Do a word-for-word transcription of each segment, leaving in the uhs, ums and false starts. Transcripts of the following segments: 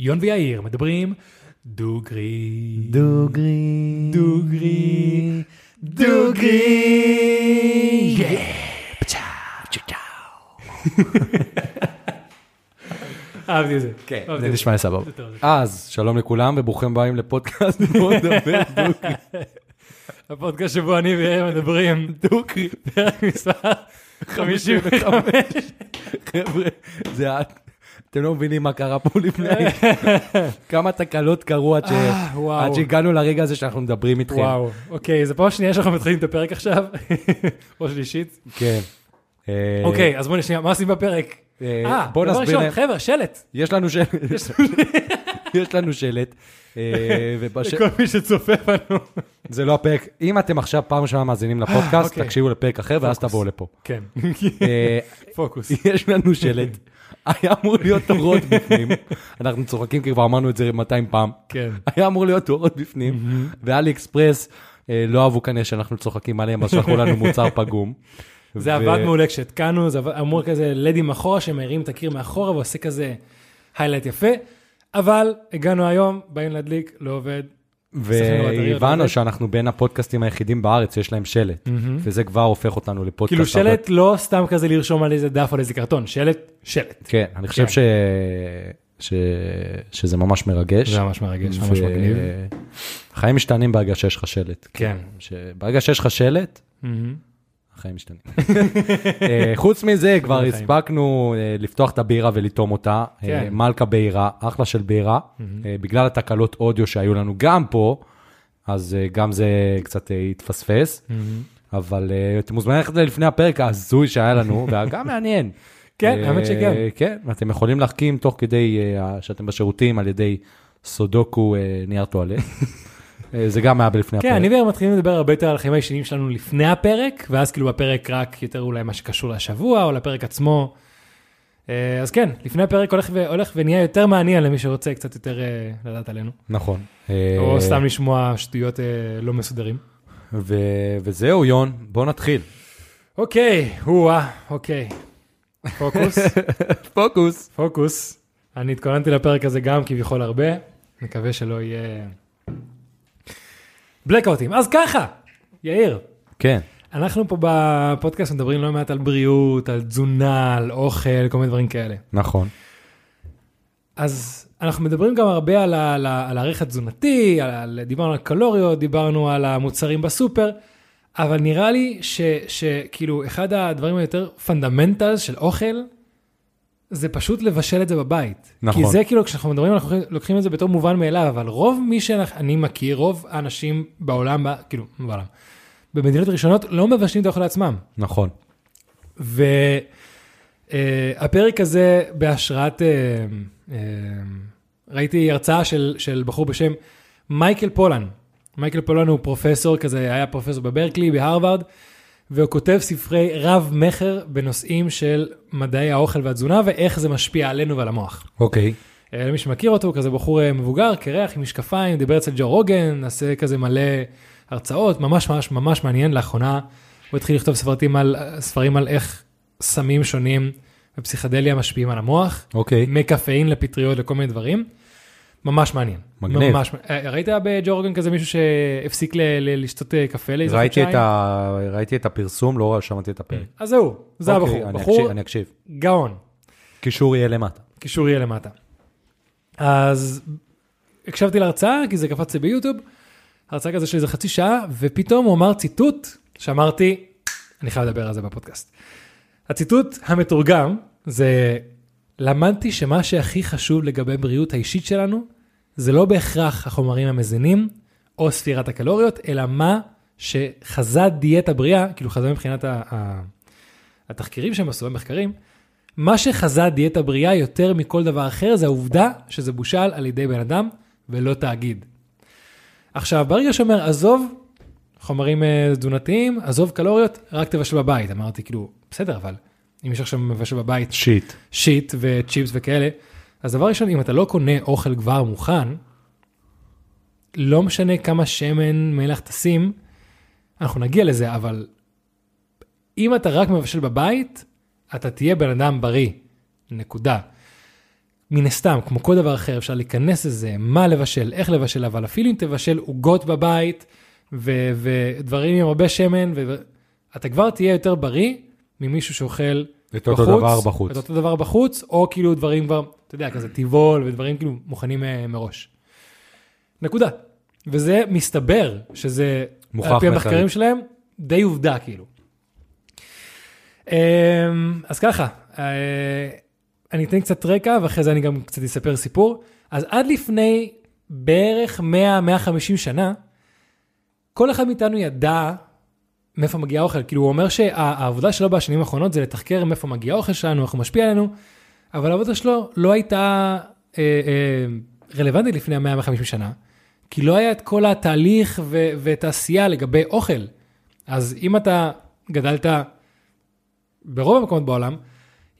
יון ויאיר מדברים דוגרי, דוגרי, דוגרי, דוגרי, פצ'או, פצ'או. אהבתי את זה. כן, זה נשמע סבב. אז, שלום לכולם וברוכים הבאים לפודקאסט בוא נדבר דוגרי. הפודקאסט שבו אני ויאיר מדברים דוגרי. פרק מספר חמישים וחמש. חבר'ה, זה עד. אתם לא מבינים מה קרה פה לפני. כמה תקלות קרו עד שהגענו לרגע הזה שאנחנו מדברים איתכם. וואו, אוקיי, זה פעם שנייה שאנחנו מתחילים את הפרק עכשיו, או שלישית. כן. אוקיי, אז בואו נשנייה, מה עושים בפרק? אה, דבר ראשון, חבר'ה, שלט. יש לנו שלט. יש לנו שלט. לכל מי שצופה בנו. זה לא הפרק. אם אתם עכשיו פעם שמה מאזינים לפודקאסט, תקשיבו לפרק אחר, ואז תבואו לפה. כן. פוקוס. יש לנו שלט. היה אמור להיות תורות בפנים, אנחנו צוחקים כי כבר אמרנו את זה מאתיים פעם, היה אמור להיות תורות בפנים, ואלי אקספרס לא אהבו כנראה שאנחנו צוחקים עליהם, אז שלחו לנו מוצר פגום. זה עבד מעולה כשהתקנו, זה אמור כזה לדי מחור שמהירים את הקיר מאחורה, ועושה כזה היילייט יפה, אבל הגענו היום, באים להדליק, לא עובד. והבנו שאנחנו בין הפודקאסטים היחידים בארץ שיש להם שלט, וזה כבר הופך אותנו לפודקאסט. כאילו שלט לא סתם כזה לרשום על איזה דף או איזה קרטון, שלט, שלט. כן, אני חושב שזה ממש מרגש. זה ממש מרגש, ממש מגניב. החיים משתנים ברגע שיש לך שלט. כן. ברגע שיש לך שלט, החיים משתנים. חוץ מזה כבר הספקנו לפתוח את הבירה ולטום אותה. מלכה בירה, אחלה של בירה. בגלל התקלות אודיו שהיו לנו גם פה, אז גם זה קצת התפספס. אבל אתם מוזמנים ללכת לפני הפרק הזוי שהיה לנו, וגם מעניין. כן, האמת שכן. כן, אתם יכולים להחכים תוך כדי שאתם בשירותים על ידי סודוקו נייר טואלט. זה גם היה בלפני הפרק. כן, אני ואיר מתחילים לדבר הרבה יותר על החיים הישנים שלנו לפני הפרק, ואז כאילו בפרק רק יותר אולי מה שקשור לשבוע, או לפרק עצמו. אז כן, לפני הפרק הולך ונהיה יותר מעניין למי שרוצה קצת יותר לדעת עלינו. נכון. או סתם לשמוע שטויות לא מסודרים. וזהו, יון, בואו נתחיל. אוקיי, וואה, אוקיי. פוקוס. פוקוס. פוקוס. אני התכוננתי לפרק הזה גם כביכול הרבה. מקווה שלא יהיה... בלקאוטים. אז ככה, יאיר. כן. אנחנו פה בפודקאסט מדברים לא מעט על בריאות, על תזונה, על אוכל, כל מיני דברים כאלה. נכון. אז אנחנו מדברים גם הרבה על, על, על הערך התזונתי, על, על, דיברנו על קלוריות, דיברנו על המוצרים בסופר, אבל נראה לי ש, שכאילו אחד הדברים היותר פונדמנטלס של אוכל, זה פשוט לבשל את זה בבית. נכון. כי זה כאילו, כשאנחנו מדברים, אנחנו לוקחים את זה בתור מובן מאליו, אבל רוב מי שאני מכיר, רוב האנשים בעולם, כאילו, בעולם, במדינות ראשונות, לא מבשלים את האוכל לעצמם. נכון. והפרק הזה, בהשראת, ראיתי הרצאה של, של בחור בשם מייקל פולן. מייקל פולן הוא פרופסור כזה, היה פרופסור בברקלי, בהרווארד, והוא כותב ספרי רב-מחר בנושאים של מדעי האוכל והתזונה, ואיך זה משפיע עלינו ועל המוח. אוקיי. Okay. למי שמכיר אותו, הוא כזה בחור מבוגר, קרח עם משקפיים, דיבר אצל ג'ו רוגן, עשה כזה מלא הרצאות, ממש ממש ממש מעניין. לאחרונה הוא התחיל לכתוב ספרים על, ספרים על איך סמים שונים ופסיכדליה משפיעים על המוח. אוקיי. Okay. מקפאין לפטריות, לכל מיני דברים. ממש מעניין. מגניב. ממש... ראית בג'ו רוגן כזה מישהו שהפסיק ל... ל... לשתות קפה לאיזה ראיתי חודשיים? את ה... ראיתי את הפרסום, לא שמעתי את הפרק. אז זהו, זה אוקיי, הבחור. אני בחור... אני אקשיב. גאון. קישור יהיה למטה. קישור יהיה למטה. אז הקשבתי להרצאה, כי זה קפץ ביוטיוב, הרצאה כזה שלי זה חצי שעה, ופתאום הוא אמר ציטוט, שאמרתי, אני חייב לדבר על זה בפודקאסט. הציטוט המתורגם זה... למדתי שמה שהכי חשוב לגבי בריאות האישית שלנו, זה לא בהכרח החומרים המזינים, או ספירת הקלוריות, אלא מה שחזה דיאטה בריאה, כאילו חזה מבחינת התחקירים שהם עשו במחקרים, מה שחזה דיאטה בריאה יותר מכל דבר אחר, זה העובדה שזה בושל על ידי בן אדם, ולא תאגיד. עכשיו, ברגע שאומר, עזוב חומרים תזונתיים, עזוב קלוריות, רק תבשל בבית. אמרתי, כאילו, בסדר, אבל... אם יש עכשיו מבשל בבית, שיט, שיט וצ'יפס וכאלה, אז דבר ראשון, אם אתה לא קונה אוכל כבר מוכן, לא משנה כמה שמן, מלח תשים, אנחנו נגיע לזה, אבל אם אתה רק מבשל בבית, אתה תהיה בן אדם בריא, נקודה. מן הסתם, כמו כל דבר אחר, אפשר להיכנס לזה, מה לבשל, איך לבשל, אבל אפילו אם תבשל עוגות בבית, ו- ודברים עם הרבה שמן, ואתה כבר תהיה יותר בריא ממישהו שאוכל את בחוץ, אותו דבר בחוץ. את אותו דבר בחוץ, או כאילו דברים כבר, אתה יודע, כזה טיבול, ודברים כאילו מוכנים מראש. נקודה. וזה מסתבר, שזה, על פי המחקרים שלהם, די עובדה כאילו. אז ככה, אני אתן קצת רקע, ואחרי זה אני גם קצת אספר סיפור. אז עד לפני בערך מאה עד מאה וחמישים שנה, כל אחד מאיתנו ידע מאיפה מגיע האוכל. כאילו הוא אומר שהעבודה שלו בשנים האחרונות זה לתחקר מאיפה מגיע האוכל שלנו, איך הוא משפיע עלינו, אבל העבודה שלו לא הייתה אה, אה, רלוונטית לפני מאה עד מאה וחמישים שנה, כי לא היה את כל התהליך ו- ותעשייה לגבי אוכל. אז אם אתה גדלת ברוב המקומות בעולם,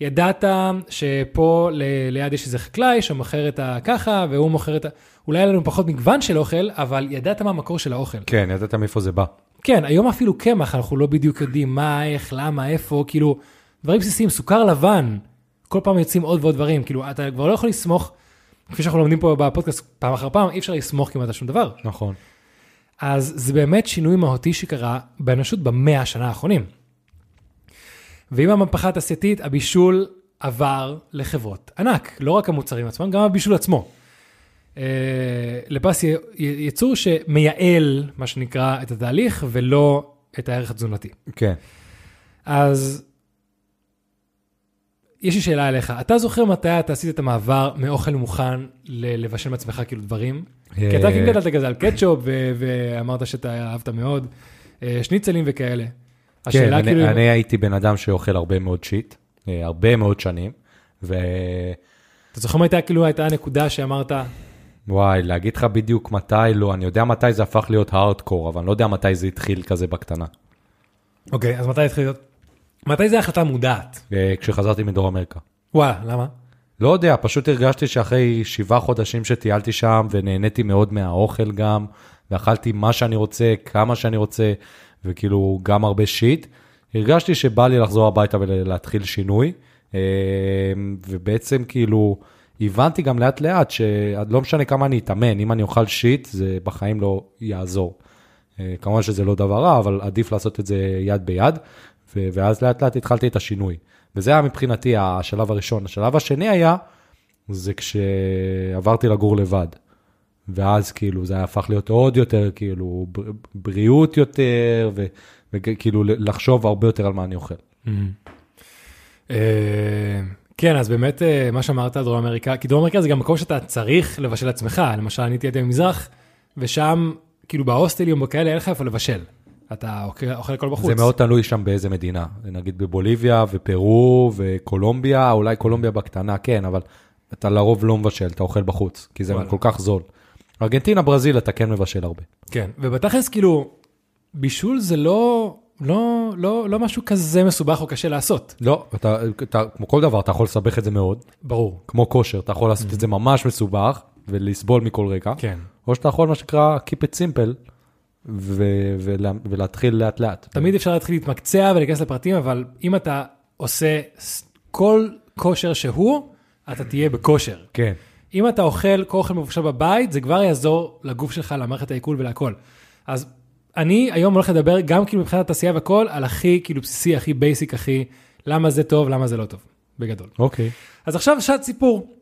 ידעת שפה ל- ליד יש איזה חקלאי שמוכר את הככה, והוא מוכר את ה... אולי היה לנו פחות מגוון של אוכל, אבל ידעת מה המקור של האוכל. כן, ידעת מאיפה זה בא. כן, היום אפילו כמח, אנחנו לא בדיוק יודעים מה, איך, למה, איפה, כאילו, דברים בסיסיים, סוכר לבן, כל פעם יוצאים עוד ועוד דברים, כאילו, אתה כבר לא יכול לסמוך, כפי שאנחנו לומדים פה בפודקאסט פעם אחר פעם, אי אפשר לסמוך כמעט שום דבר. נכון. אז זה באמת שינוי מהותי שקרה באנושות במאה השנה האחרונים. ועם המהפכה התעשייתית, הבישול עבר לחברות ענק, לא רק המוצרים עצמם, גם הבישול עצמו. לפס ייצור שמייעל, מה שנקרא, את התהליך, ולא את הערך התזונתי. כן. אז יש לי שאלה אליך. אתה זוכר מתי אתה עשית את המעבר מאוכל מוכן לבשל מעצמך כאילו דברים? כי אתה גדלת גדל קטשופ, ואמרת שאתה אהבת מאוד, שניצלים וכאלה. כן, אני הייתי בן אדם שאוכל הרבה מאוד שיט, הרבה מאוד שנים, ו... אתה זוכר מה הייתה כאילו, הייתה הנקודה שאמרת... וואי, להגיד לך בדיוק מתי, לא, אני יודע מתי זה הפך להיות הארדקור, אבל אני לא יודע מתי זה התחיל כזה בקטנה. אוקיי, אז מתי התחיל להיות? מתי זה החלטה מודעת? כשחזרתי מדור אמריקה. וואי, למה? לא יודע, פשוט הרגשתי שאחרי שבעה חודשים שטיילתי שם, ונהניתי מאוד מהאוכל גם, ואכלתי מה שאני רוצה, כמה שאני רוצה, וכאילו גם הרבה שיט, הרגשתי שבא לי לחזור הביתה ולהתחיל שינוי, ובעצם כאילו... הבנתי גם לאט לאט, שלא משנה כמה אני אתאמן, אם אני אוכל שיט, זה בחיים לא יעזור. כמובן שזה לא דבר רע, אבל עדיף לעשות את זה יד ביד, ואז לאט לאט התחלתי את השינוי. וזה היה מבחינתי השלב הראשון. השלב השני היה, זה כשעברתי לגור לבד. ואז כאילו זה הפך להיות עוד יותר, כאילו בריאות יותר, וכאילו לחשוב הרבה יותר על מה אני אוכל. אה... כן, אז באמת, מה שאמרת, דרום אמריקה, כי דרום אמריקה זה גם מקום שאתה צריך לבשל עצמך, למשל, אני תהייתי במזרח, ושם, כאילו בהוסטלים, בכאלה, אין לך איפה לבשל. אתה אוכל הכל בחוץ. זה מאוד תלוי שם באיזה מדינה. נגיד בבוליביה, ופרו, וקולומביה, אולי קולומביה בקטנה, כן, אבל אתה לרוב לא מבשל, אתה אוכל בחוץ, כי זה כל כך זול. ארגנטינה, ברזיל, אתה כן מבשל הרבה. כן, ובתכלס, כאילו, בישול זה לא... לא, לא, לא משהו כזה מסובך או קשה לעשות. לא, אתה, אתה, כמו כל דבר, אתה יכול לסבך את זה מאוד. ברור. כמו כושר, אתה יכול לעשות mm-hmm. את זה ממש מסובך, ולסבול מכל רקע. כן. או שאתה יכול, מה שקרא, keep it simple, ו- ולה- ולהתחיל לאט לאט. תמיד אפשר להתחיל להתמקצע ולהיכנס לפרטים, אבל אם אתה עושה כל כושר שהוא, אתה תהיה בכושר. כן. אם אתה אוכל, כל אוכל מבושל בבית, זה כבר יעזור לגוף שלך, למערכת העיכול ולהכל. אז... אני היום הולך לדבר גם כאילו מבחינת התעשייה וכל, על הכי כאילו בסיסי, הכי בייסיק, הכי למה זה טוב, למה זה לא טוב, בגדול. אוקיי. אז עכשיו שעת סיפור.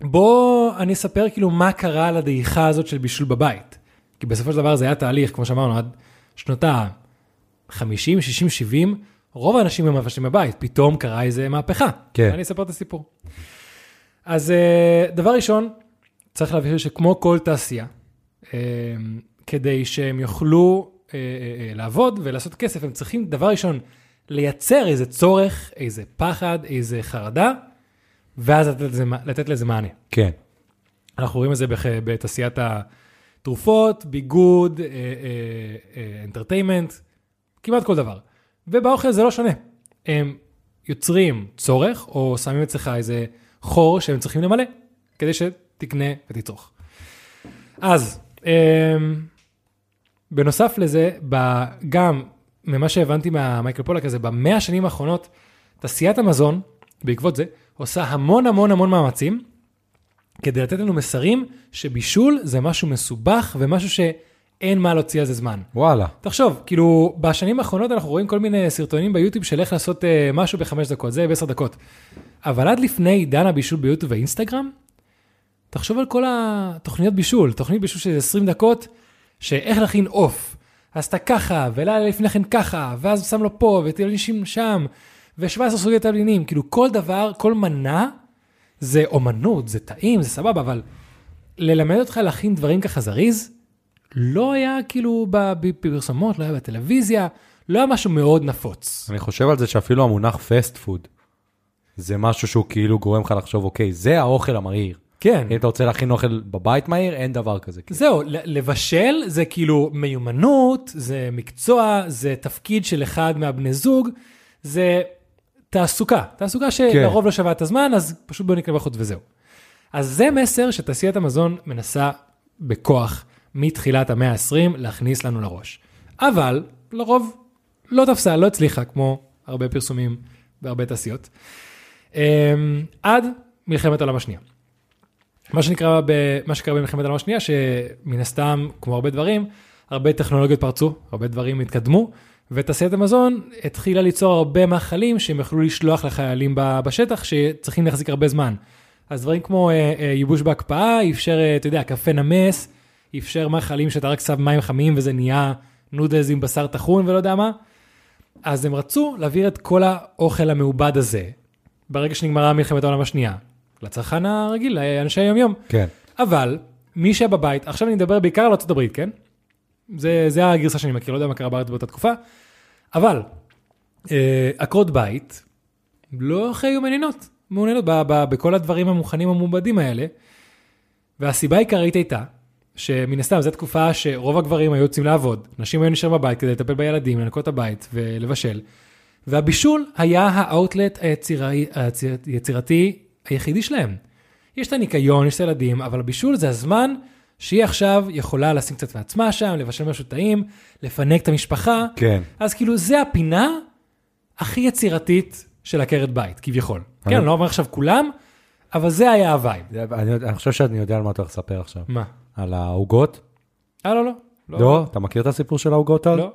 בוא אני אספר כאילו מה קרה על הדעיכה הזאת של בישול בבית. כי בסופו של דבר זה היה תהליך, כמו שאמרנו, עד שנות ה-חמישים, שישים, שבעים, רוב האנשים הם מבשלים בבית, פתאום קרה איזה מהפכה. כן. אני אספר את הסיפור. אז דבר ראשון, צריך להבין שכמו כל תעשייה, כדי שהם יוכלו אה, אה, לעבוד ולעשות כסף, הם צריכים דבר ראשון, לייצר איזה צורך, איזה פחד, איזה חרדה, ואז לתת לזה, לתת לזה מענה. כן. אנחנו רואים את זה בתעשיית התרופות, ביגוד, אה, אה, אה, אנטרטיימנט, כמעט כל דבר. ובאוכל זה לא שונה. הם יוצרים צורך, או שמים אצלך איזה חור שהם צריכים למלא, כדי שתקנה ותצרוך. אז, אה... בנוסף לזה, גם ממה שהבנתי מהמייקל פולק הזה, במאה השנים האחרונות, תעשיית המזון, בעקבות זה, עושה המון המון המון מאמצים, כדי לתת לנו מסרים שבישול זה משהו מסובך ומשהו שאין מה להוציא על זה זמן. וואלה. תחשוב, כאילו, בשנים האחרונות אנחנו רואים כל מיני סרטונים ביוטיוב של איך לעשות אה, משהו בחמש דקות, זה בעשר דקות. אבל עד לפני עידן הבישול ביוטיוב ואינסטגרם, תחשוב על כל התוכניות בישול, תוכנית בישול של עשרים דקות, שאיך להכין אוף. אז אתה ככה, ולא לפני כן ככה, ואז שם לו פה, ותבלינים שם, ושבע עשרה סוגי תבלינים. כאילו, כל דבר, כל מנה, זה אומנות, זה טעים, זה סבבה, אבל ללמד אותך להכין דברים ככה זריז, לא היה כאילו בפרסומות, לא היה בטלוויזיה, לא היה משהו מאוד נפוץ. אני חושב על זה שאפילו המונח פסט פוד, זה משהו שהוא כאילו גורם לך לחשוב, אוקיי, זה האוכל המהיר. כן. אם אתה רוצה להכין אוכל בבית מהיר, אין דבר כזה. כאילו. זהו, לבשל זה כאילו מיומנות, זה מקצוע, זה תפקיד של אחד מהבני זוג, זה תעסוקה, תעסוקה שלרוב כן. לא שווה את הזמן, אז פשוט בוא נקנה בחוץ וזהו. אז זה מסר שתעשיית המזון מנסה בכוח מתחילת המאה ה-עשרים להכניס לנו לראש. אבל לרוב לא תפסה, לא הצליחה, כמו הרבה פרסומים והרבה תעשיות. עד מלחמת העולם השנייה. מה שנקרא, מה שקרה במלחמת העולם השנייה, שמן הסתם, כמו הרבה דברים, הרבה טכנולוגיות פרצו, הרבה דברים התקדמו, ותעשיית המזון התחילה ליצור הרבה מאכלים שהם יכלו לשלוח לחיילים בשטח, שצריכים להחזיק הרבה זמן. אז דברים כמו ייבוש בהקפאה, אפשר, אתה יודע, קפה נמס, אפשר מאכלים שאתה רק סב מים חמים, וזה נהיה נודלז עם בשר תחון ולא יודע מה. אז הם רצו להעביר את כל האוכל המעובד הזה, ברגע שנגמרה מלחמת העולם השנייה, לצרכן הרגיל, לאנשי היום-יום. כן. אבל מי שבבית, עכשיו אני מדבר בעיקר על ארצות הברית, כן? זה, זה הגרסה שאני מכיר, לא יודע מה קרה בארץ באותה תקופה, אבל אה, עקרות בית לא חיו מעניינות, מעוניינות ב, ב, בכל הדברים המוכנים המובדים האלה, והסיבה העיקרית הייתה, שמן הסתם, זו תקופה שרוב הגברים היו יוצאים לעבוד, נשים היו נשאר בבית כדי לטפל בילדים, לנקות הבית ולבשל, והבישול היה האוטלט היצירתי, היצירתי היחידי שלהם. יש את הניקיון, יש את הילדים, אבל הבישול זה הזמן שהיא עכשיו יכולה לשים קצת מעצמה שם, לבשל משהו טעים, לפנק את המשפחה. כן. אז כאילו זה הפינה הכי יצירתית של עקרת בית, כביכול. אני... כן, אני לא אומר עכשיו כולם, אבל זה היה הווי. אני, אני חושב שאני יודע על מה אתה הולך לספר עכשיו. מה? על ההוגות. אה, לא, לא. לא, לא. אתה מכיר את הסיפור של ההוגות האלה? לא.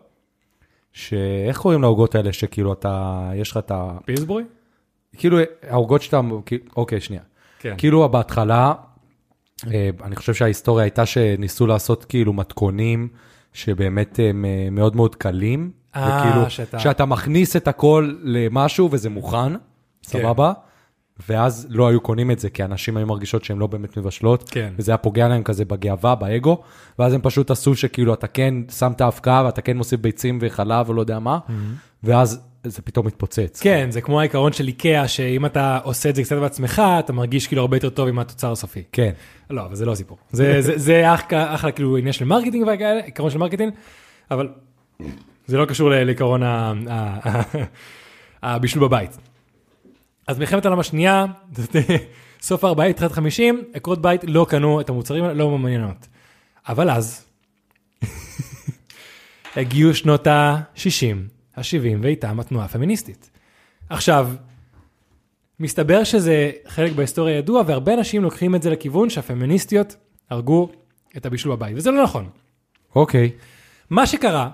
שאיך קוראים להוגות האלה שכאילו אתה, יש לך את ה... פיסבורי? כאילו ההוגות שאתה, אוקיי, שנייה. כן. כאילו בהתחלה... אני חושב שההיסטוריה הייתה שניסו לעשות כאילו מתכונים שבאמת הם מאוד מאוד קלים. וכאילו שאתה... שאתה מכניס את הכל למשהו וזה מוכן, סבבה? ואז לא היו קונים את זה, כי אנשים היו מרגישות שהם לא באמת מבשלות, כן. וזה היה פוגע להם כזה בגאווה, באגו, ואז הם פשוט עשו שכאילו אתה כן שם את ההפקה, ואתה כן מוסיף ביצים וחלב ולא יודע מה, ואז זה פתאום מתפוצץ. כן, זה כמו העיקרון של איקאה, שאם אתה עושה את זה קצת בעצמך, אתה מרגיש כאילו הרבה יותר טוב עם התוצר הסופי. כן. לא, אבל זה לא סיפור. זה, זה, זה אחלה, אחלה כאילו עניין של מרקטינג, עיקרון של מרקטינג, אבל זה לא קשור לעיקרון הבישול בבית. אז מלחמת העולם השנייה, סוף ה-ארבעים, תחילת חמישים, עקרות בית לא קנו את המוצרים, לא מעניינות. אבל אז, הגיעו שנות ה-שישים, ה-שבעים, ואיתם התנועה הפמיניסטית. עכשיו, מסתבר שזה חלק בהיסטוריה ידוע, והרבה אנשים לוקחים את זה לכיוון שהפמיניסטיות הרגו את הבישול בבית, וזה לא נכון. אוקיי. מה שקרה,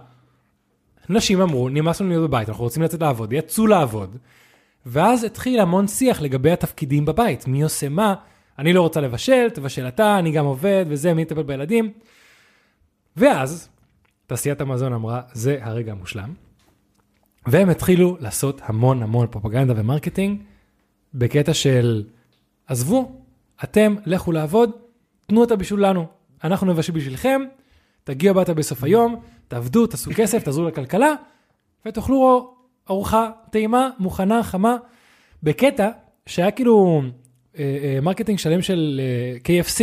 נשים אמרו, נמאס לנו להיות בבית, אנחנו רוצים לצאת לעבוד, יצאו לעבוד, ואז התחיל המון שיח לגבי התפקידים בבית. מי עושה מה? אני לא רוצה לבשל, תבשל אתה, אני גם עובד, וזה, מי יטפל בילדים. ואז, תעשיית המזון אמרה, זה הרגע המושלם. והם התחילו לעשות המון המון פרופגנדה ומרקטינג, בקטע של, עזבו, אתם לכו לעבוד, תנו את הבישול לנו. אנחנו נבשל בשבילכם, תגיעו הביתה בסוף היום, תעבדו, תעשו כסף, תעזרו לכלכלה, ותאכלו... ארוחה, טעימה, מוכנה, חמה, בקטע שהיה כאילו מרקטינג שלם של K F C,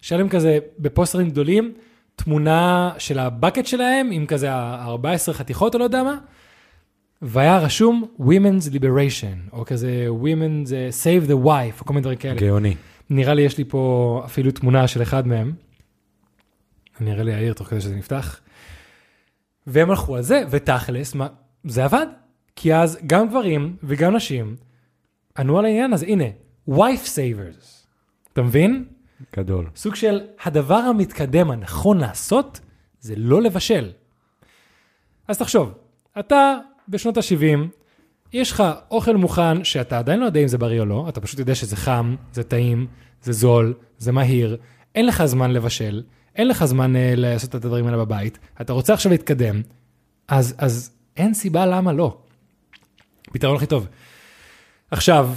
שלם כזה בפוסטרים גדולים, תמונה של הבקט שלהם, עם כזה ארבע עשרה חתיכות או לא יודע מה, והיה רשום Women's Liberation, או כזה Women's Save the Wife, או כל מיני דברים כאלה. גאוני. נראה לי יש לי פה אפילו תמונה של אחד מהם, נראה לי העיר תוך כדי שזה נפתח, והם הלכו על זה, ותכלס, מה, זה עבד? כי אז גם גברים וגם נשים ענו על העניין, אז הנה, wife savers. אתה מבין? גדול. סוג של הדבר המתקדם הנכון לעשות, זה לא לבשל. אז תחשוב, אתה בשנות ה-שבעים, יש לך אוכל מוכן שאתה עדיין לא יודע אם זה בריא או לא, אתה פשוט יודע שזה חם, זה טעים, זה זול, זה מהיר, אין לך זמן לבשל, אין לך זמן לעשות את הדברים האלה בבית, אתה רוצה עכשיו להתקדם, אז, אז אין סיבה למה לא. פתרון הכי טוב. עכשיו,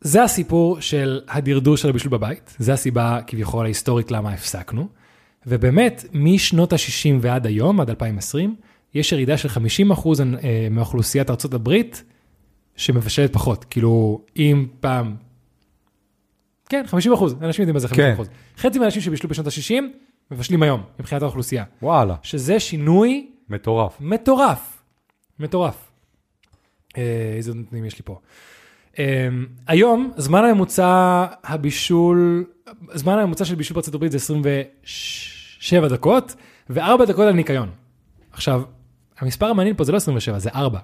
זה הסיפור של הדרדור של הבישול בבית, זה הסיבה כביכול ההיסטורית למה הפסקנו, ובאמת משנות ה-שישים ועד היום, עד אלפיים ועשרים, יש ירידה של חמישים אחוז מאוכלוסיית ארצות הברית שמבשלת פחות. כאילו, אם פעם... כן, חמישים אחוז. אנשים יודעים מה זה חמישים אחוז. כן. חצי מהאנשים שבישלו בשנות ה-שישים מבשלים היום, מבחינת האוכלוסייה. וואלה. שזה שינוי... מטורף. מטורף. מטורף. איזה נתונים יש לי פה. אה, היום, זמן הממוצע הבישול... זמן הממוצע של בישול בארצות הברית זה עשרים ושבע דקות, וארבע דקות על ניקיון. עכשיו, המספר המעניין פה זה לא עשרים ושבע, זה ארבע.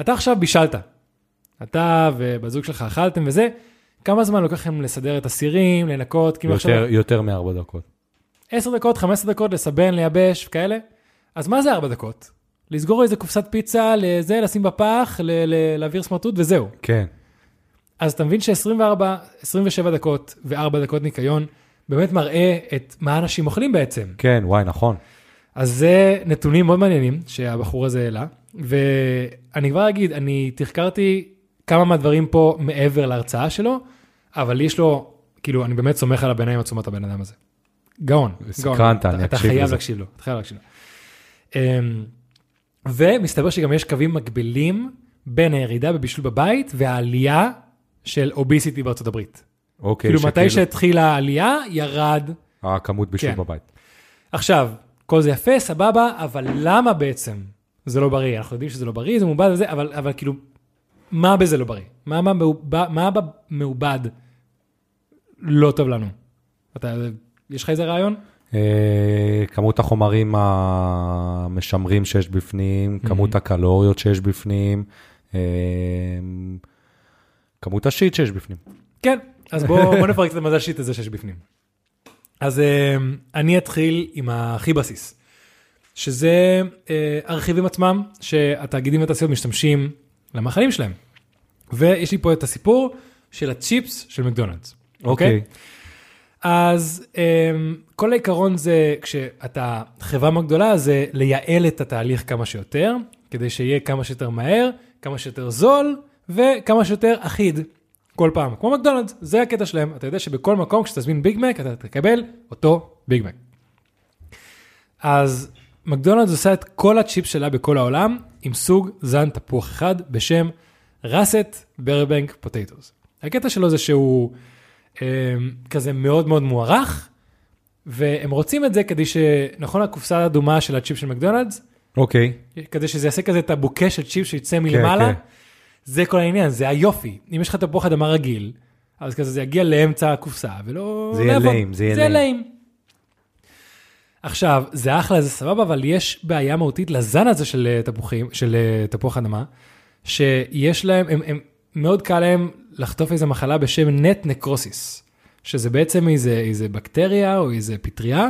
אתה עכשיו בישלת. אתה ובזוג שלך אכלתם וזה, כמה זמן לוקחם לסדר את הסירים, לנקות? יותר, עכשיו... יותר מארבע דקות. עשר דקות, חמש עשרה דקות, לסבן, לייבש וכאלה. אז מה זה ארבע דקות? לסגור איזה קופסת פיצה, לזה, לשים בפח, ל- ל- להעביר סמרטוט וזהו. כן. אז אתה מבין ש-עשרים וארבע, עשרים ושבע דקות ו-ארבע דקות ניקיון, באמת מראה את מה אנשים אוכלים בעצם. כן, וואי, נכון. אז זה נתונים מאוד מעניינים שהבחור הזה העלה, ואני כבר אגיד, אני תחקרתי כמה מהדברים פה מעבר להרצאה שלו, אבל יש לו, כאילו, אני באמת סומך על הביניים עצומת הבן אדם הזה. גאון, גאון. אתה חייב להקשיב לו, אתה חייב להקשיב לו. ומסתבר שגם יש קווים מקבילים בין הירידה בבישול בבית והעלייה של אוביסיטי בארצות הברית. אוקיי. כאילו, מתי שהתחילה העלייה, ירד... הכמות בישול בבית. עכשיו... כל זה יפה, סבבה, אבל למה בעצם זה לא בריא? אנחנו יודעים שזה לא בריא, זה מעובד וזה, אבל, אבל כאילו, מה בזה לא בריא? מה, מה, מה במעובד לא טוב לנו? אתה, יש לך איזה רעיון? כמות החומרים המשמרים שיש בפנים, כמות הקלוריות שיש בפנים, כמות השיט שיש בפנים. כן, אז בוא נפרק את המזל שיט הזה שיש בפנים. אז אני אתחיל עם הכי בסיס, שזה ארכיבים עצמם שהתאגידים והתעשיות משתמשים למאכלים שלהם. ויש לי פה את הסיפור של הצ'יפס של מקדונלדס. אוקיי. אז כל העיקרון זה, כשאתה חברה מאוד גדולה, זה לייעל את התהליך כמה שיותר, כדי שיהיה כמה שיותר מהר, כמה שיותר זול, וכמה שיותר אחיד. כל פעם, כמו מקדונלדס, זה הקטע שלהם. אתה יודע שבכל מקום, כשתזמין ביג מק, אתה תקבל אותו ביג מק. אז מקדונלדס עושה את כל הצ'יפ שלה בכל העולם, עם סוג זן תפוח אחד, בשם Russet Burbank Potatoes. הקטע שלו זה שהוא אה, כזה מאוד מאוד מוערך, והם רוצים את זה כדי שנכון הקופסה האדומה של הצ'יפ של מקדונלדס, אוקיי. כדי שזה יעשה כזה את הבוקה של צ'יפ שיצא מלמעלה, כן, כן. זה כל העניין, זה היופי. אם יש לך תפוח אדמה רגיל, אז כזה זה יגיע לאמצע הקופסה, ולא... זה יהיה להם, זה יהיה להם. עכשיו, זה אחלה, זה סבבה, אבל יש בעיה מהותית לזן הזה של תפוחים, של תפוח אדמה, שיש להם, הם, הם, מאוד קל להם לחטוף איזו מחלה בשם נט נקרוסיס, שזה בעצם איזה, איזה בקטריה או איזה פטריה,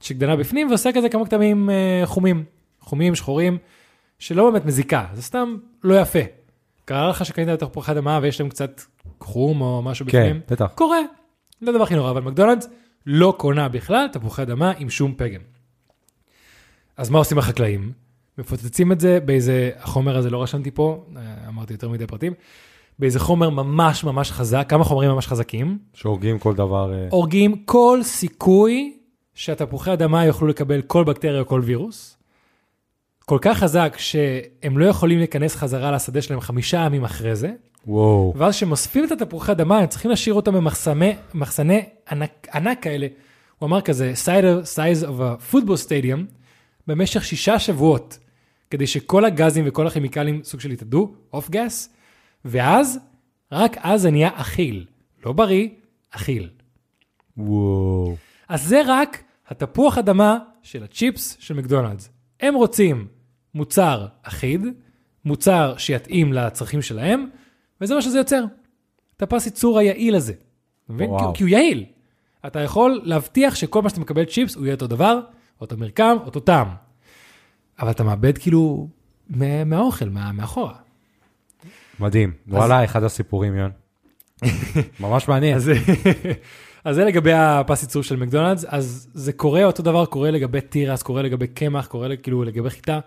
שגדנה בפנים ועושה כזה כמה כתמים חומים, חומים, שחורים, שלא באמת מזיקה, זה סתם לא יפה. קרה לך שקנית לתוך פרחת אדמה, ויש להם קצת חום או משהו בפנים. כן, בטח. קורה. לא דבר הכי נורא, אבל מקדונלדס לא קונה בכלל תפוחי אדמה עם שום פגם. אז מה עושים החקלאים? מפוצצים את זה באיזה, החומר הזה לא רשמתי פה, אמרתי יותר מדי פרטים, באיזה חומר ממש ממש חזק, כמה חומרים ממש חזקים. שהורגים כל דבר. הורגים כל סיכוי שהתפוחי אדמה יוכלו לקבל כל בקטריה או כל וירוס. כל כך חזק שהם לא יכולים להיכנס חזרה לשדה שלהם חמישה ימים אחרי זה. וואו. ואז שמוספים את התפוחי אדמה, הם צריכים להשאיר אותם במחסני ענק, ענק כאלה. הוא אמר כזה, size of a football stadium, במשך שישה שבועות, כדי שכל הגזים וכל הכימיקלים סוג של יתאדו, off gas, ואז, רק אז זה נהיה אכיל. לא בריא, אכיל. וואו. אז זה רק התפוח אדמה של הצ'יפס של מקדונלדס. הם רוצים מוצר אחיד, מוצר שיתאים לצרכים שלהם, וזה מה שזה יוצר. את הפס ייצור היעיל הזה. כי הוא יעיל. אתה יכול להבטיח שכל מה שאתה מקבל צ'יפס, הוא יהיה אותו דבר, אותו מרקם, אותו טעם. אבל אתה מאבד כאילו מהאוכל, מאחורה. מדהים. וואלה, אחד הסיפורים, יון. ממש מעניין. אז זה לגבי הפס ייצור של מקדונלדס, אז זה קורה אותו דבר, קורה לגבי טירס, קורה לגבי קמח, קורה לגבי חיטה,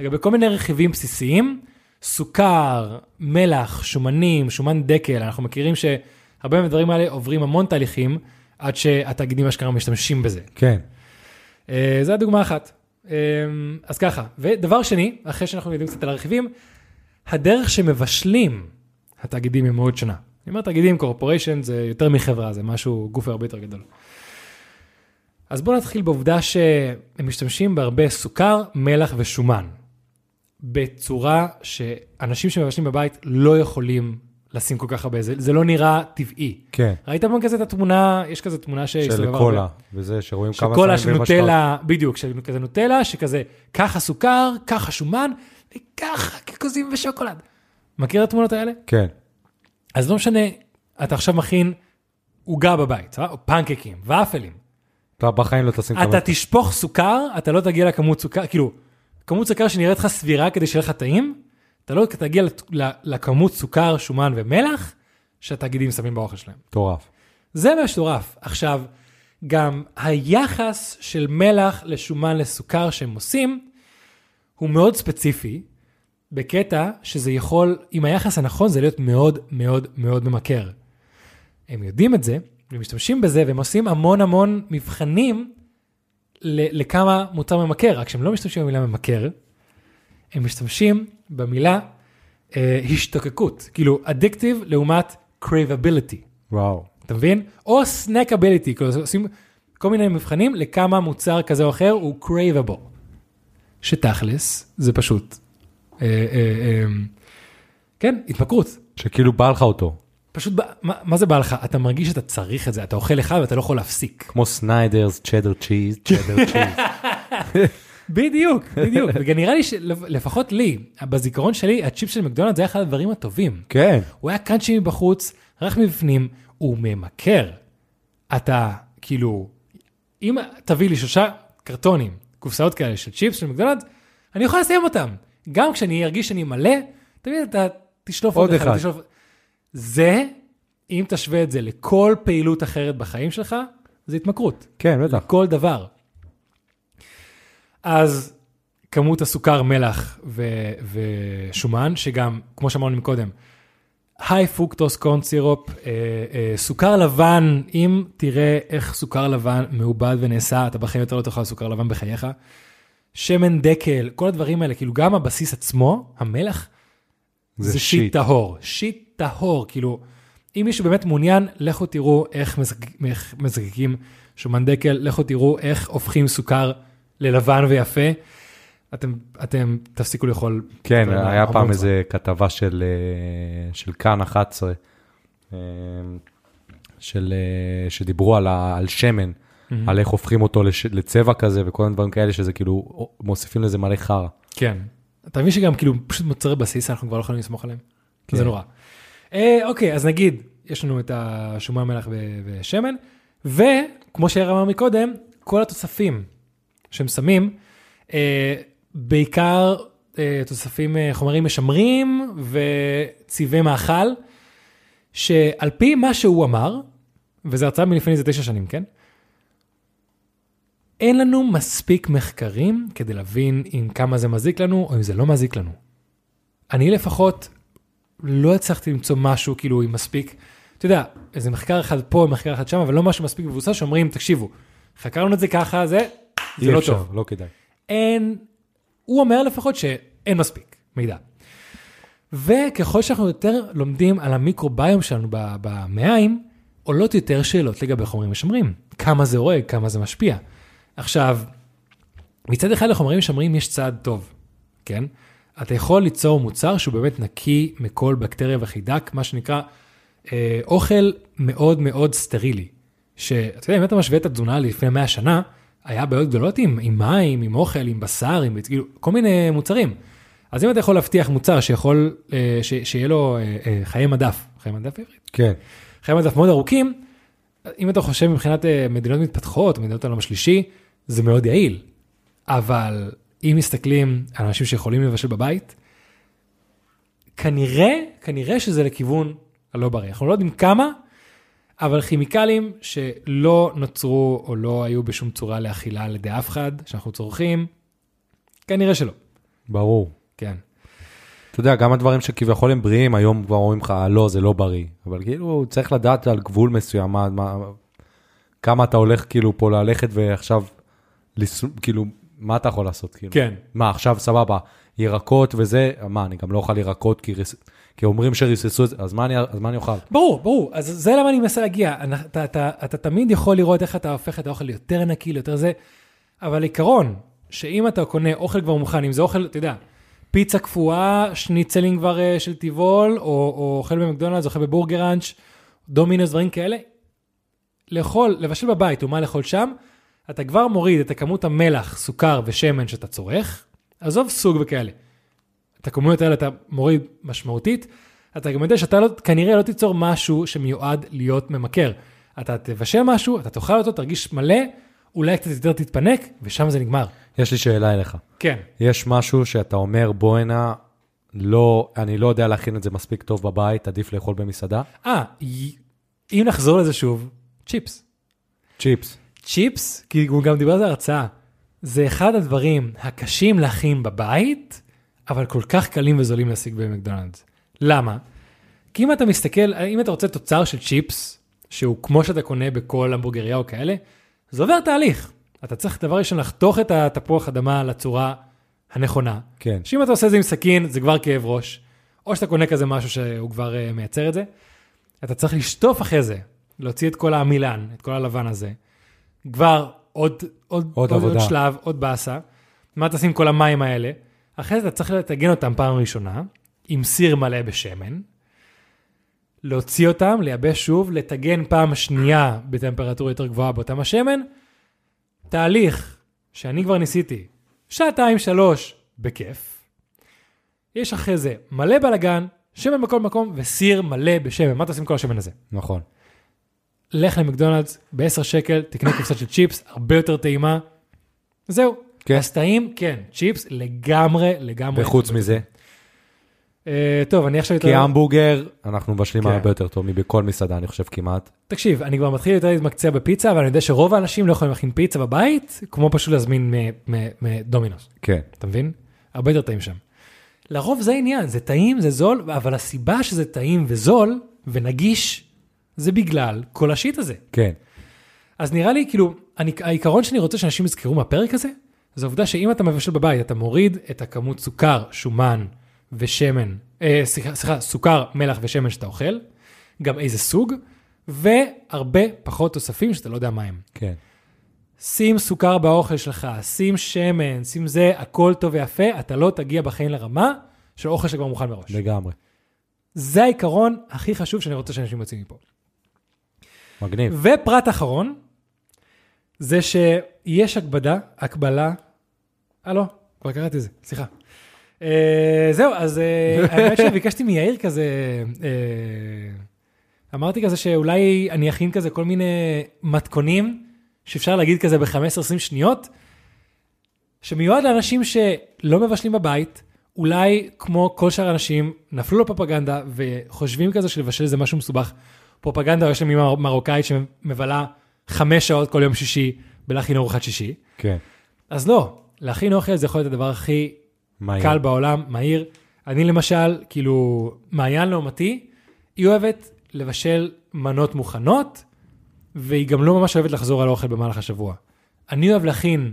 לגבי כל מיני רכיבים בסיסיים, סוכר, מלח, שומנים, שומן דקל, אנחנו מכירים שהרבה מהדברים האלה עוברים המון תהליכים, עד שהתאגידים אשכרה משתמשים בזה. כן. זו הדוגמה אחת. אז ככה, ודבר שני, אחרי שאנחנו יודעים קצת על הרכיבים, הדרך שמבשלים התאגידים היא מאוד שונה. אני אומר תאגידים, קורפוריישן, זה יותר מחברה, זה משהו, גוף הרבה יותר גדול. אז בואו נתחיל בעובדה שהם משתמשים בהרבה סוכר, מלח ושומן. בצורה שאנשים שמבשלים בבית לא יכולים לשים כל כך הרבה. זה, זה לא נראה טבעי. כן. ראית פעם כזה את התמונה, יש כזה תמונה של קולה, וזה שרואים כמה קולה של נוטלה, בדיוק, של כזה נוטלה, שכזה ככה סוכר, ככה שומן, וככה קיקוזים ושוקולד. מכיר את התמונות האלה? כן. אז לא משנה, אתה עכשיו מכין עוגה בבית, או פנקקים, ואפלים. אתה בחיים לא תשים כמות. אתה תשפוך סוכר, אתה לא תגיע לכמות סוכר, כאילו, כמות סוכר שנראית לך סבירה כדי שיהיה לך טעים, אתה לא תגיע לכמות סוכר, שומן ומלח, שהתאגידים שמים באוכל שלהם. תורף. זה ממש תורף. עכשיו, גם היחס של מלח לשומן לסוכר שהם עושים, הוא מאוד ספציפי, בקטע שזה יכול, עם היחס הנכון, זה להיות מאוד מאוד מאוד ממכר. הם יודעים את זה, הם משתמשים בזה, והם עושים המון המון מבחנים לכמה מוצר ממכר. רק שהם לא משתמשים במילה ממכר, הם משתמשים במילה אה, השתוקקות. כאילו, addictive לעומת craveability. וואו. אתה מבין? או snackability. כאילו, עושים כל מיני מבחנים לכמה מוצר כזה או אחר הוא craveable. שתכלס, זה פשוט... כן, התמכרות. שכאילו בא לך אותו. פשוט, מה זה בא לך? אתה מרגיש שאתה צריך את זה, אתה אוכל לך ואתה לא יכול להפסיק. כמו סניידרס, צ'דר צ'יז, צ'דר צ'יז. בדיוק, בדיוק. וגם נראה לי, לפחות לי, בזיכרון שלי, הצ'יפס של מקדונלדס היה אחד הדברים הטובים. כן. הוא היה קאנצ'י מבחוץ, רק מבפנים, הוא ממכר. אתה, כאילו, אם תביא לי שלושה קרטונים, קופסאות כאלה של צ'יפס של מקדונלדס, אני יכול לסיים אותם. גם כשאני ארגיש שאני מלא, תמיד אתה תשלוף עוד אחד. תשלוף... זה, אם תשווה את זה לכל פעילות אחרת בחיים שלך, זה התמכרות. כן, בטח. לכל דבר. אז כמות הסוכר, מלח ו- ושומן, שגם, כמו שאמרנו מקודם, היי פוקטוס, קורן סירופ, אה, אה, סוכר לבן, אם תראה איך סוכר לבן מעובד ונעשה, אתה בחיים יותר לא תוכל סוכר לבן בחייך, שמן דקל, כל הדברים האלה, כאילו גם הבסיס עצמו, המלח, זה, זה שיט. שיט טהור, שיט טהור, כאילו, אם מישהו באמת מעוניין, לכו תראו איך מזקקים שומן דקל, לכו תראו איך הופכים סוכר ללבן ויפה, אתם, אתם תפסיקו לאכול. כן, היה פעם צורה. איזה כתבה של, של כאן אחת עשרה, של, שדיברו על, על שמן, Mm-hmm. על איך הופכים אותו לש... לצבע כזה, וכל הדברים כאלה שזה כאילו, מוסיפים לזה מלא חרה. כן. אתה מבין שגם כאילו, פשוט מוצרי בסיס, אנחנו כבר לא יכולים לסמוך עליהם. כן. זה נורא. אה, אוקיי, אז נגיד, יש לנו את השומן, מלח ו... ושמן, וכמו שהרמה מקודם, כל התוספים שהם שמים, אה, בעיקר אה, תוספים אה, חומרים משמרים, וצבעי מאכל, שעל פי מה שהוא אמר, וזה הרצאה מלפני זה תשע שנים, כן? אין לנו מספיק מחקרים כדי להבין אם כמה זה מזיק לנו, או אם זה לא מזיק לנו. אני לפחות לא הצלחתי למצוא משהו, כאילו, עם מספיק, אתה יודע, איזה מחקר אחד פה, מחקר אחד שם, אבל לא משהו מספיק מבוסס, שאומרים, תקשיבו, חקרנו את זה ככה, זה, זה לא טוב. לא כדאי. אין, הוא אומר לפחות שאין מספיק מידע. וככל שאנחנו יותר לומדים על המיקרוביום שלנו במעיים, עולות יותר שאלות לגבי חומרים משמרים. כמה זה הורג, כמה זה משפיע. עכשיו, מצד אחד לחומרים משמרים יש צעד טוב, כן? אתה יכול ליצור מוצר שהוא באמת נקי מכל בקטריה וחידק, מה שנקרא אה, אוכל מאוד מאוד סטרילי. שאתה יודע, אם אתה משווה את התזונה לפני מאה שנה, היה בעיות גדולות עם, עם מים, עם אוכל, עם בשר, עם כאילו, כל מיני מוצרים. אז אם אתה יכול להבטיח מוצר שיכול, אה, ש, שיהיה לו אה, אה, חיי מדף, חיי מדף עברית. כן. חיי מדף מאוד ארוכים, אם אתה חושב מבחינת מדינות מתפתחות, מדינות העולם השלישי, זה מאוד יעיל. אבל אם מסתכלים על אנשים שיכולים לבשל בבית, כנראה, כנראה שזה לכיוון הלא בריא. אנחנו לא יודעים כמה, אבל כימיקלים שלא נוצרו או לא היו בשום צורה לאכילה על ידי אף אחד, שאנחנו צורכים, כנראה שלא. ברור. כן. אתה יודע, גם הדברים שכביכול הם בריאים, היום כבר אומרים לך, לא, זה לא בריא. אבל כאילו, צריך לדעת על גבול מסוים, מה, מה, כמה אתה הולך כאילו פה ללכת ועכשיו, כאילו, מה אתה יכול לעשות? כאילו? כן. מה, עכשיו סבבה, ירקות וזה, מה, אני גם לא אוכל ירקות, כי, ריס... כי אומרים שריססו, אז מה אני, אז מה אני אוכל? ברור, ברור. אז זה למה אני מנסה להגיע. אתה, אתה, אתה, אתה תמיד יכול לראות איך אתה הופך את האוכל יותר נקי, יותר זה, אבל עיקרון, שאם אתה קונה אוכל כבר מוכן, אם זה אוכל, אתה יודע, פיצה קפואה, שניצלים כבר של טיבול, או, או אוכל במקדונלדס, אוכל בבורגראנץ', דומינוס, דברים כאלה. לאכול, לבשל בבית, ומה לאכול שם, אתה כבר מוריד את הכמות המלח, סוכר ושמן שאתה צורך, עזוב סוג וכאלה. את הכמויות האלה אתה מוריד משמעותית, אתה גם יודע שאתה לא, כנראה לא תיצור משהו שמיועד להיות ממכר. אתה תבשל משהו, אתה תאכל אותו, תרגיש מלא, אולי קצת יותר תתפנק, ושם זה נגמר. יש לי שאלה אליך. כן. יש משהו שאתה אומר, בוא הנה, לא, אני לא יודע להכין את זה מספיק טוב בבית, עדיף לאכול במסעדה? אה, אם נחזור לזה שוב, צ'יפס. צ'יפס. צ'יפס, כי הוא גם דיבר על זה הרצאה, זה אחד הדברים הקשים להכין בבית, אבל כל כך קלים וזולים להשיג במקדונלדס. למה? כי אם אתה מסתכל, אם אתה רוצה תוצר של צ'יפס, שהוא כמו שאתה קונה בכל המבורגריה או כאלה, זה עובר תהליך. אתה צריך דבר ראשון לחתוך את התפוח אדמה לצורה הנכונה. כן. שאם אתה עושה זה עם סכין, זה כבר כאב ראש. או שאתה קונה כזה משהו שהוא כבר uh, מייצר את זה. אתה צריך לשטוף אחרי זה, להוציא את כל המילן, את כל הלבן הזה. כבר עוד, עוד, עוד, עוד, עוד שלב, עוד באסה. מה אתה עושה עם כל המים האלה? אחרי זה אתה צריך לתגן אותם פעם ראשונה, עם סיר מלא בשמן. להוציא אותם, לייבש שוב, לתגן פעם שנייה בטמפרטורה יותר גבוהה באותם השמן. תהליך שאני כבר ניסיתי, שעתיים, שלוש, בכיף. יש אחרי זה מלא בלגן, שמן בכל מקום, וסיר מלא בשמן. מה אתה עושים כל השמן הזה? נכון. לך למקדונלדס, ב-עשרה שקל, תקנה קופסת של צ'יפס, הרבה יותר טעימה. זהו. כן. אז טעים, כן. צ'יפס לגמרי, לגמרי. וחוץ מזה. טוב, אני עכשיו... כי המבורגר, אנחנו מבשלים הרבה יותר טוב מבכל מסעדה, אני חושב כמעט. תקשיב, אני כבר מתחיל יותר להתמקצע בפיצה, אבל אני יודע שרוב האנשים לא יכולים להכין פיצה בבית, כמו פשוט להזמין מדומינוס. כן. אתה מבין? הרבה יותר טעים שם. לרוב זה עניין, זה טעים, זה זול, אבל הסיבה שזה טעים וזול ונגיש, זה בגלל כל השיט הזה. כן. אז נראה לי, כאילו, העיקרון שאני רוצה שאנשים יזכרו מהפרק הזה, זה העובדה שאם אתה מבשל בבית, אתה מוריד את הכמות סוכר, שומן, ושמן, סליחה, סוכר, מלח ושמן שאתה אוכל, גם איזה סוג, והרבה פחות תוספים שאתה לא יודע מה הם. כן. שים סוכר באוכל שלך, שים שמן, שים זה, הכל טוב ויפה, אתה לא תגיע בחיים לרמה של אוכל שכבר מוכן מראש. לגמרי. זה העיקרון הכי חשוב שאני רוצה שאנשים יוצאים מפה. מגניב. ופרט אחרון, זה שיש הקבלה, הקבלה, אה לא, כבר קראתי זה, סליחה. זהו, אז האמת שביקשתי מיאיר כזה, אמרתי כזה שאולי אני אכין כזה כל מיני מתכונים, שאפשר להגיד כזה ב-חמש עשרה עשרים שניות, שמיועד לאנשים שלא מבשלים בבית, אולי כמו כל שאר האנשים, נפלו לו פרופגנדה, וחושבים כזה שלבשל זה משהו מסובך. פרופגנדה יש להם מרוקאית שמבלה חמש שעות כל יום שישי, בלהכין ארוחת שישי. כן. אז לא, להכין אוכל זה יכול להיות הדבר הכי... קל בעולם, מהיר. אני למשל, כאילו, מעיין לעומתי, היא אוהבת לבשל מנות מוכנות, והיא גם לא ממש אוהבת לחזור על אוכל במהלך השבוע. אני אוהב להכין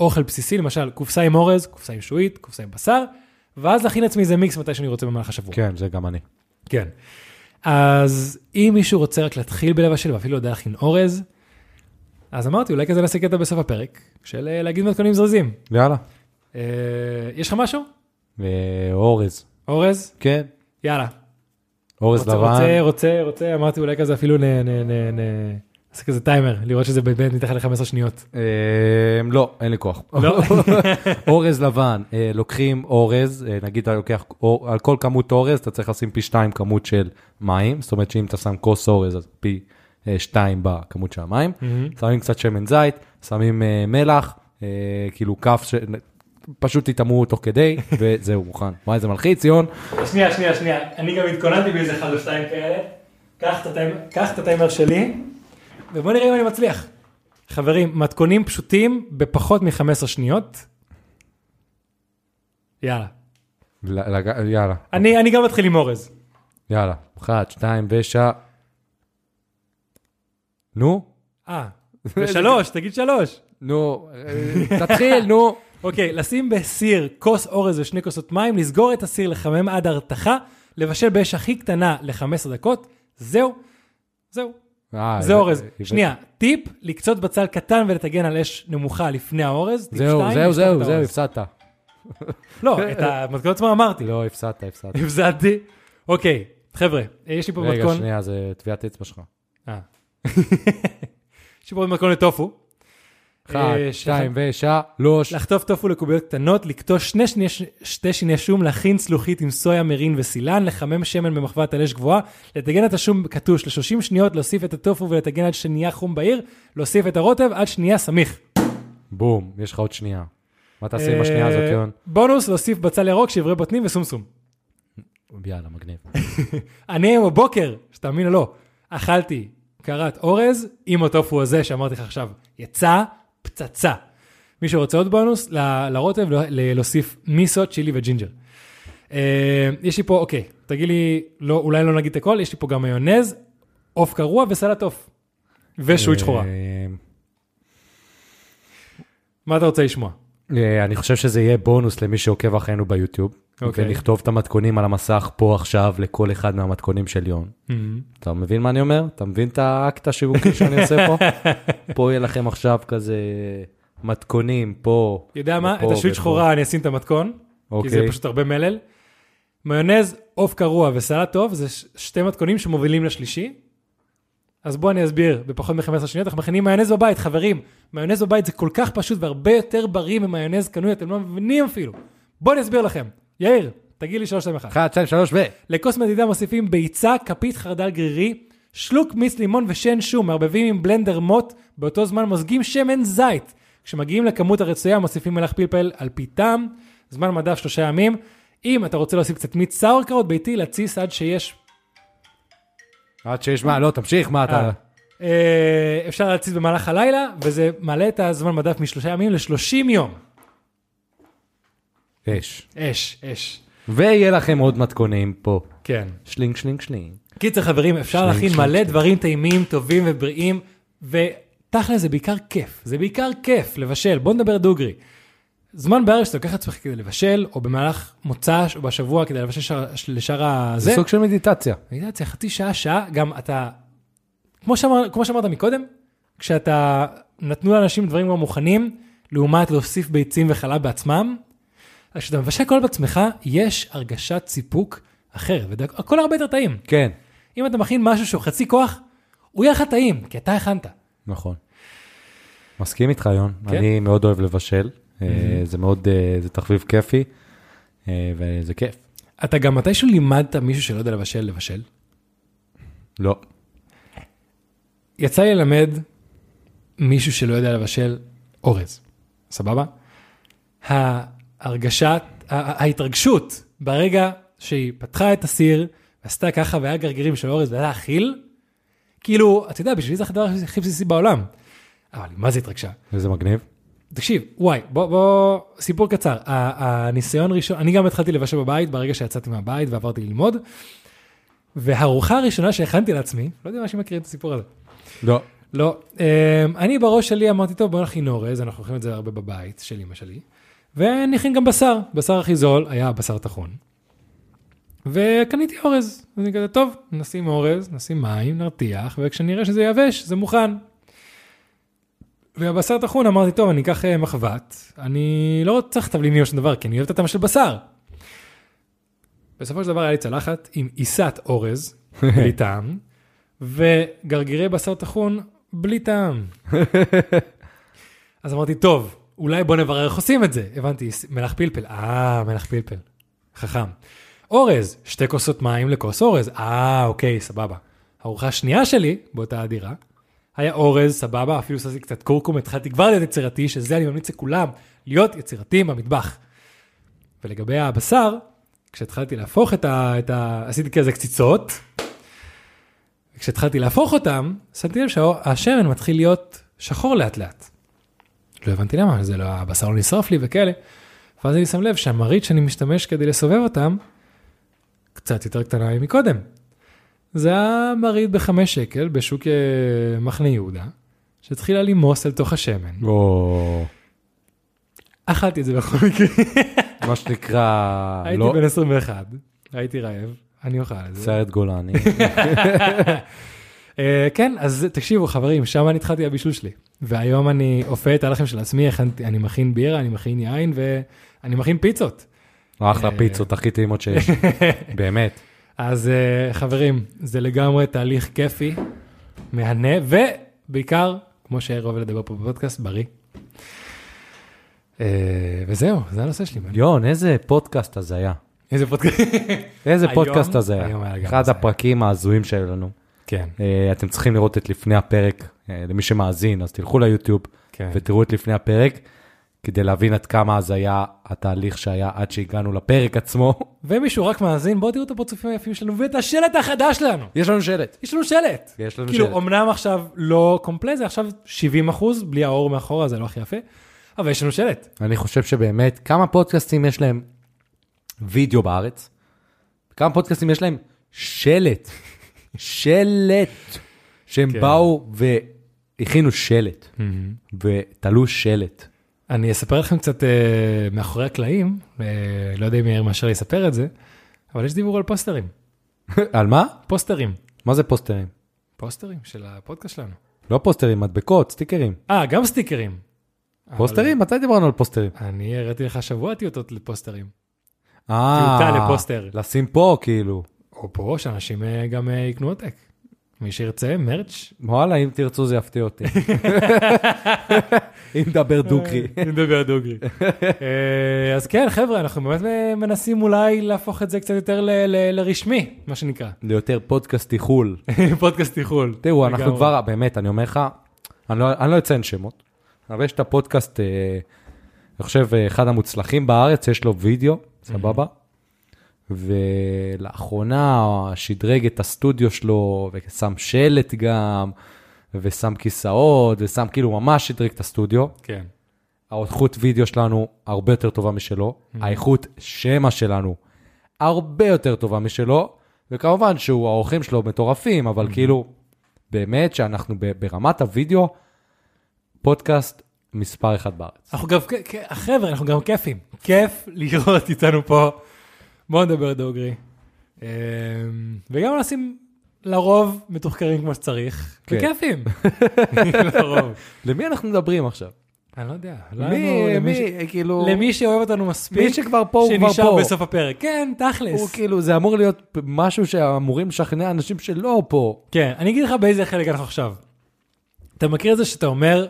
אוכל בסיסי, למשל, קופסה עם אורז, קופסה עם שועית, קופסה עם בשר, ואז להכין עצמי איזה מיקס מתי שאני רוצה במהלך השבוע. כן, זה גם אני. כן. אז אם מישהו רוצה רק להתחיל בלבשל, ואפילו יודע להכין אורז, אז אמרתי, אולי כזה נעשה קטע בסוף הפרק, של להגיד מתכונים זרזים. יאללה. יש לך משהו? אורז. אורז? כן. יאללה. אורז לבן. רוצה, רוצה, רוצה, אמרתי אולי כזה אפילו זה כזה טיימר, לראות שזה באמת ניתח ל-חמש עשרה שניות. לא, אין לי כוח. אורז לבן, לוקחים אורז, נגיד אתה לוקח, על כל כמות אורז, אתה צריך לשים פי שתיים כמות של מים, זאת אומרת שאם אתה שם כוס אורז, אז פי שתיים בכמות של המים, שמים קצת שמן זית, שמים מלח, כאילו כף ש... פשוט תתאמו תוך כדי, וזהו, מוכן. וואי, זה מלחיץ, יון. שנייה, שנייה, שנייה. אני גם התכוננתי באיזה אחד או שתיים כאלה. קח את הטיימר שלי, ובוא נראה אם אני מצליח. חברים, מתכונים פשוטים בפחות מ-חמש עשרה שניות. יאללה. יאללה. אני גם מתחיל עם אורז. יאללה. אחת, שתיים, ושע. נו? אה, ושלוש, תגיד שלוש. נו, תתחיל, נו. אוקיי, לשים בסיר כוס אורז ושני כוסות מים, לסגור את הסיר, לחמם עד הרתחה, לבשל באש הכי קטנה ל-חמש עשרה דקות, זהו, זהו, זה אורז. שנייה, טיפ, לקצות בצל קטן ולתגן על אש נמוכה לפני האורז, זהו, זהו, זהו, זהו, הפסדת. לא, את המתכון עצמו אמרתי. לא, הפסדת, הפסדת. הפסדתי. אוקיי, חבר'ה, יש לי פה מתכון. רגע, שנייה, זה טביעת אצבע שלך. אה. יש לי פה מתכון לטופו. אחד, שתיים ושלוש. לחטוף טופו לקוביות קטנות, לקטוש שתי שיני שום, להכין צלוחית עם סויה, מרין וסילן, לחמם שמן במחבת על אש גבוהה, לתגן את השום קטוש ל-שלושים שניות, להוסיף את הטופו ולתגן עד שנייה חום בעיר, להוסיף את הרוטב עד שנייה סמיך. בום, יש לך עוד שנייה. מה תעשה עם השנייה הזאת, יון? בונוס, להוסיף בצל ירוק, שברי בוטנים וסומסום. יאללה, מגניב. אני היום בבוקר, שתאמין או לא, אכלתי קרת אורז עם הטופו הזה שאמרתי לך עכשיו. יצא פצצה. מי שרוצה עוד בונוס, ל- לרוטב, ל- להוסיף מיסות, צ'ילי וג'ינג'ר. אה, יש לי פה, אוקיי, תגיד לי, לא, אולי לא נגיד את הכל, יש לי פה גם מיונז, אוף קרוע וסלט אוף. ושוויץ' חורה. אה, מה אתה רוצה לשמוע? אה, אני חושב שזה יהיה בונוס למי שעוקב אחרינו ביוטיוב. אוקיי. ונכתוב את המתכונים על המסך פה עכשיו לכל אחד מהמתכונים של יון. Mm-hmm. אתה מבין מה אני אומר? אתה מבין את האקט השיווקי שאני עושה פה? פה יהיה לכם עכשיו כזה מתכונים, פה. יודע מה? את השוויץ' שחורה אני אשים את המתכון, אוקיי. כי זה פשוט הרבה מלל. מיונז, אוף קרוע וסלט טוב, זה שתי מתכונים שמובילים לשלישי. אז בואו אני אסביר, בפחות מ-חמש עשרה שניות, אנחנו מכינים מיונז בבית, חברים. מיונז בבית זה כל כך פשוט והרבה יותר בריא ממיונז קנוי, אתם לא מבינים אפילו. בואו אני אסביר לכם. יאיר, תגיד לי שלוש, שתיים, אחת. אחת, שתיים, שלוש, ו... לכוס מדידה מוסיפים ביצה, כפית חרדל גרירי, שלוק מיץ לימון ושן שום, מערבבים עם בלנדר מוט, באותו זמן מוזגים שמן זית. כשמגיעים לכמות הרצויה, מוסיפים מלח פלפל על פי טעם, זמן מדף שלושה ימים. אם אתה רוצה להוסיף קצת מיץ סאורקראוט ביתי, להציס עד שיש... עד שיש מה, לא, תמשיך, מה אתה... אפשר להציס במהלך הלילה, וזה מעלה את הזמן מדף משלושה ימים לשלושים יום. אש. אש, אש. ויהיה לכם עוד מתכונים פה. כן. שלינג, שלינג, שלינג. קיצר חברים, אפשר להכין מלא דברים טעימים, טובים ובריאים, ותכל'ה זה בעיקר כיף. זה בעיקר כיף לבשל. בוא נדבר דוגרי. זמן בערב שאתה לוקח עצמך כדי לבשל, או במהלך מוצ"ש, או בשבוע כדי לבשל לשאר הזה. זה סוג של מדיטציה. מדיטציה, חצי שעה, שעה, גם אתה... כמו שאמר, כמו שאמרת מקודם, כשאתה נתנו לאנשים דברים כבר מוכנים, לעומת להוסיף ביצים וחלב בעצמם, אז כשאתה מבשל הכל בעצמך, יש הרגשת סיפוק אחרת, והכל הרבה יותר טעים. כן. אם אתה מכין משהו שהוא חצי כוח, הוא יהיה לך טעים, כי אתה הכנת. נכון. מסכים איתך, יון. כן? אני מאוד אוהב לבשל. Mm-hmm. זה מאוד, זה תחביב כיפי, וזה כיף. אתה גם מתישהו לימדת מישהו שלא יודע לבשל, לבשל? לא. יצא לי ללמד מישהו שלא יודע לבשל אורז. סבבה? ה... הרגשת, ההתרגשות ברגע שהיא פתחה את הסיר, ועשתה ככה והיה גרגירים של אורז והיה אכיל, כאילו, אתה יודע, בשבילי זה הדבר הכי בסיסי בעולם. אבל מה זה התרגשה? וזה מגניב. תקשיב, וואי, בוא, בוא, סיפור קצר. הניסיון ראשון, אני גם התחלתי לבשל בבית ברגע שיצאתי מהבית ועברתי ללמוד, והארוחה הראשונה שהכנתי לעצמי, לא יודע מה שמכירים את הסיפור הזה. לא. לא. אני בראש שלי אמרתי, טוב, בוא נכין אורז, אנחנו אוכלים את זה הרבה בבית של אמא שלי. ונכין גם בשר, בשר הכי זול, היה בשר תחון. וקניתי אורז, אני כזה, טוב, נשים אורז, נשים מים, נרתיח, וכשנראה שזה יבש, זה מוכן. והבשר תחון, אמרתי, טוב, אני אקח מחבת, אני לא צריך תבליני או שום דבר, כי אני אוהבת את הטעם של בשר. בסופו של דבר היה לי צלחת עם עיסת אורז, בלי טעם, וגרגירי בשר תחון בלי טעם. אז אמרתי, טוב, אולי בוא נברר איך עושים את זה. הבנתי, מלח פלפל. אה, מלח פלפל. חכם. אורז, שתי כוסות מים לכוס אורז. אה, אוקיי, סבבה. הארוחה השנייה שלי, באותה אדירה, היה אורז, סבבה, אפילו שעשיתי קצת קורקום, התחלתי כבר להיות יצירתי, שזה אני ממליץ לכולם, להיות יצירתיים במטבח. ולגבי הבשר, כשהתחלתי להפוך את ה... את ה... עשיתי כזה קציצות, וכשהתחלתי להפוך אותם, שמתי לב שהשמן מתחיל להיות שחור לאט לאט. לא הבנתי למה, זה לא, הבשר לא נשרף לי וכאלה, ואז אני שם לב שהמרית שאני משתמש כדי לסובב אותם, קצת יותר קטנה מקודם. זה היה מרעיד בחמש שקל בשוק מחנה יהודה, שהתחילה לימוס אל תוך השמן. אכלתי את זה בכל מקרה. מה שנקרא... הייתי בן עשרים ואחת, הייתי רעב, אני אוכל את זה. סיירת גולני. כן, אז תקשיבו חברים, שם אני התחלתי הבישול שלי. והיום אני אופה את ההלכים של עצמי, אני מכין בירה, אני מכין יין, ואני מכין פיצות. אחלה פיצות, הכי טעימות שיש. באמת. אז חברים, זה לגמרי תהליך כיפי, מהנה, ובעיקר, כמו שיאיר אוהב לדבר פה בפודקאסט, בריא. וזהו, זה הנושא שלי. יון, איזה פודקאסט הזה היה. איזה פודקאסט? איזה פודקאסט הזה היה. אחד הפרקים ההזויים שלנו. כן. אתם צריכים לראות את לפני הפרק, למי שמאזין, אז תלכו ליוטיוב, ותראו את לפני הפרק, כדי להבין עד כמה אז היה התהליך שהיה עד שהגענו לפרק עצמו. ומישהו רק מאזין, בואו תראו את הפרצופים היפים שלנו, ואת השלט החדש שלנו. יש לנו שלט. יש לנו שלט. יש לנו שלט. כאילו, אמנם עכשיו לא קומפלט, זה עכשיו שבעים אחוז, בלי האור מאחורה, זה לא הכי יפה, אבל יש לנו שלט. אני חושב שבאמת, כמה פודקאסטים יש להם וידאו בארץ, כמה פודקאסטים יש להם שלט. שלט. שהם באו והכינו שלט, ותלו שלט. אני אספר לכם קצת מאחורי הקלעים, לא יודע אם יאיר מאשר יספר את זה, אבל יש דיבור על פוסטרים. על מה? פוסטרים. מה זה פוסטרים? פוסטרים של הפודקאסט שלנו. לא פוסטרים, מדבקות, סטיקרים. אה, גם סטיקרים. פוסטרים? מתי דיברנו על פוסטרים? אני הראיתי לך שבוע טיוטות לפוסטרים. אה. טיוטה לפוסטר. לשים פה כאילו. או פה, שאנשים גם יקנו עותק. מי שירצה, מרץ'. וואלה, אם תרצו זה יפתיע אותי. אם דבר דוגרי. אם דבר דוגרי. אז כן, חבר'ה, אנחנו באמת מנסים אולי להפוך את זה קצת יותר לרשמי, מה שנקרא. ליותר פודקאסט תיחול. פודקאסט תיחול. תראו, אנחנו כבר, באמת, אני אומר לך, אני לא אציין שמות, אבל יש את הפודקאסט, אני חושב, אחד המוצלחים בארץ, יש לו וידאו, סבבה. ולאחרונה שדרג את הסטודיו שלו, ושם שלט גם, ושם כיסאות, ושם כאילו ממש שדרג את הסטודיו. כן. האיכות וידאו שלנו הרבה יותר טובה משלו, mm-hmm. האיכות שמע שלנו הרבה יותר טובה משלו, וכמובן שהוא, האורחים שלו מטורפים, אבל mm-hmm. כאילו, באמת שאנחנו ברמת הוידאו, פודקאסט, מספר אחד בארץ. אנחנו גם, החבר'ה, אנחנו גם כיפים. כיף לראות איתנו פה. בואו נדבר דוגרי. וגם נשים לרוב מתוחקרים כמו שצריך. וכיפים. לרוב. למי אנחנו מדברים עכשיו? אני לא יודע. למי שאוהב אותנו מספיק. מי שכבר פה הוא כבר פה. שנשאר בסוף הפרק. כן, תכלס. הוא כאילו, זה אמור להיות משהו שאמורים לשכנע אנשים שלא פה. כן, אני אגיד לך באיזה חלק אנחנו עכשיו. אתה מכיר את זה שאתה אומר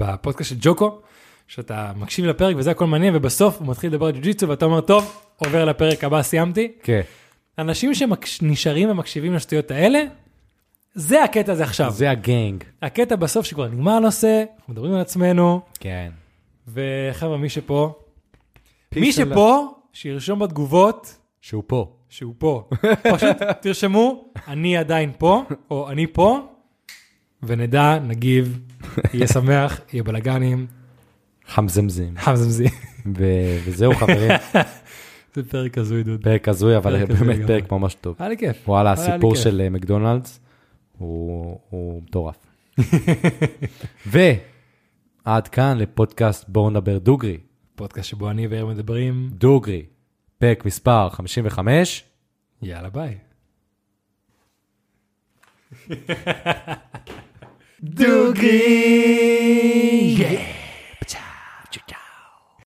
בפודקאסט של ג'וקו, שאתה מקשיב לפרק, וזה הכל מעניין, ובסוף הוא מתחיל לדבר ג'ו-ג'יצו, ואתה אומר, טוב, עובר לפרק הבא, סיימתי. כן. אנשים שנשארים ומקשיבים לשטויות האלה, זה הקטע הזה עכשיו. זה הגנג. הקטע בסוף שכבר נגמר הנושא, אנחנו מדברים על עצמנו. כן. וחבר, מי שפה, מי שפה, שירשום בתגובות, שהוא פה. שהוא פה. פשוט תרשמו, אני עדיין פה, או אני פה, ונדע, נגיב, יהיה שמח, יהיה בלגנים. חמזמזים. חמזמזים. וזהו חברים. זה פרק הזוי דוד. פרק הזוי, אבל באמת פרק ממש טוב. היה לי כיף. וואלה, הסיפור של מקדונלדס הוא מטורף. ועד כאן לפודקאסט בואו נדבר דוגרי. פודקאסט שבו אני ואיר מדברים. דוגרי. פרק מספר חמישים וחמש. יאללה ביי. דוגרי.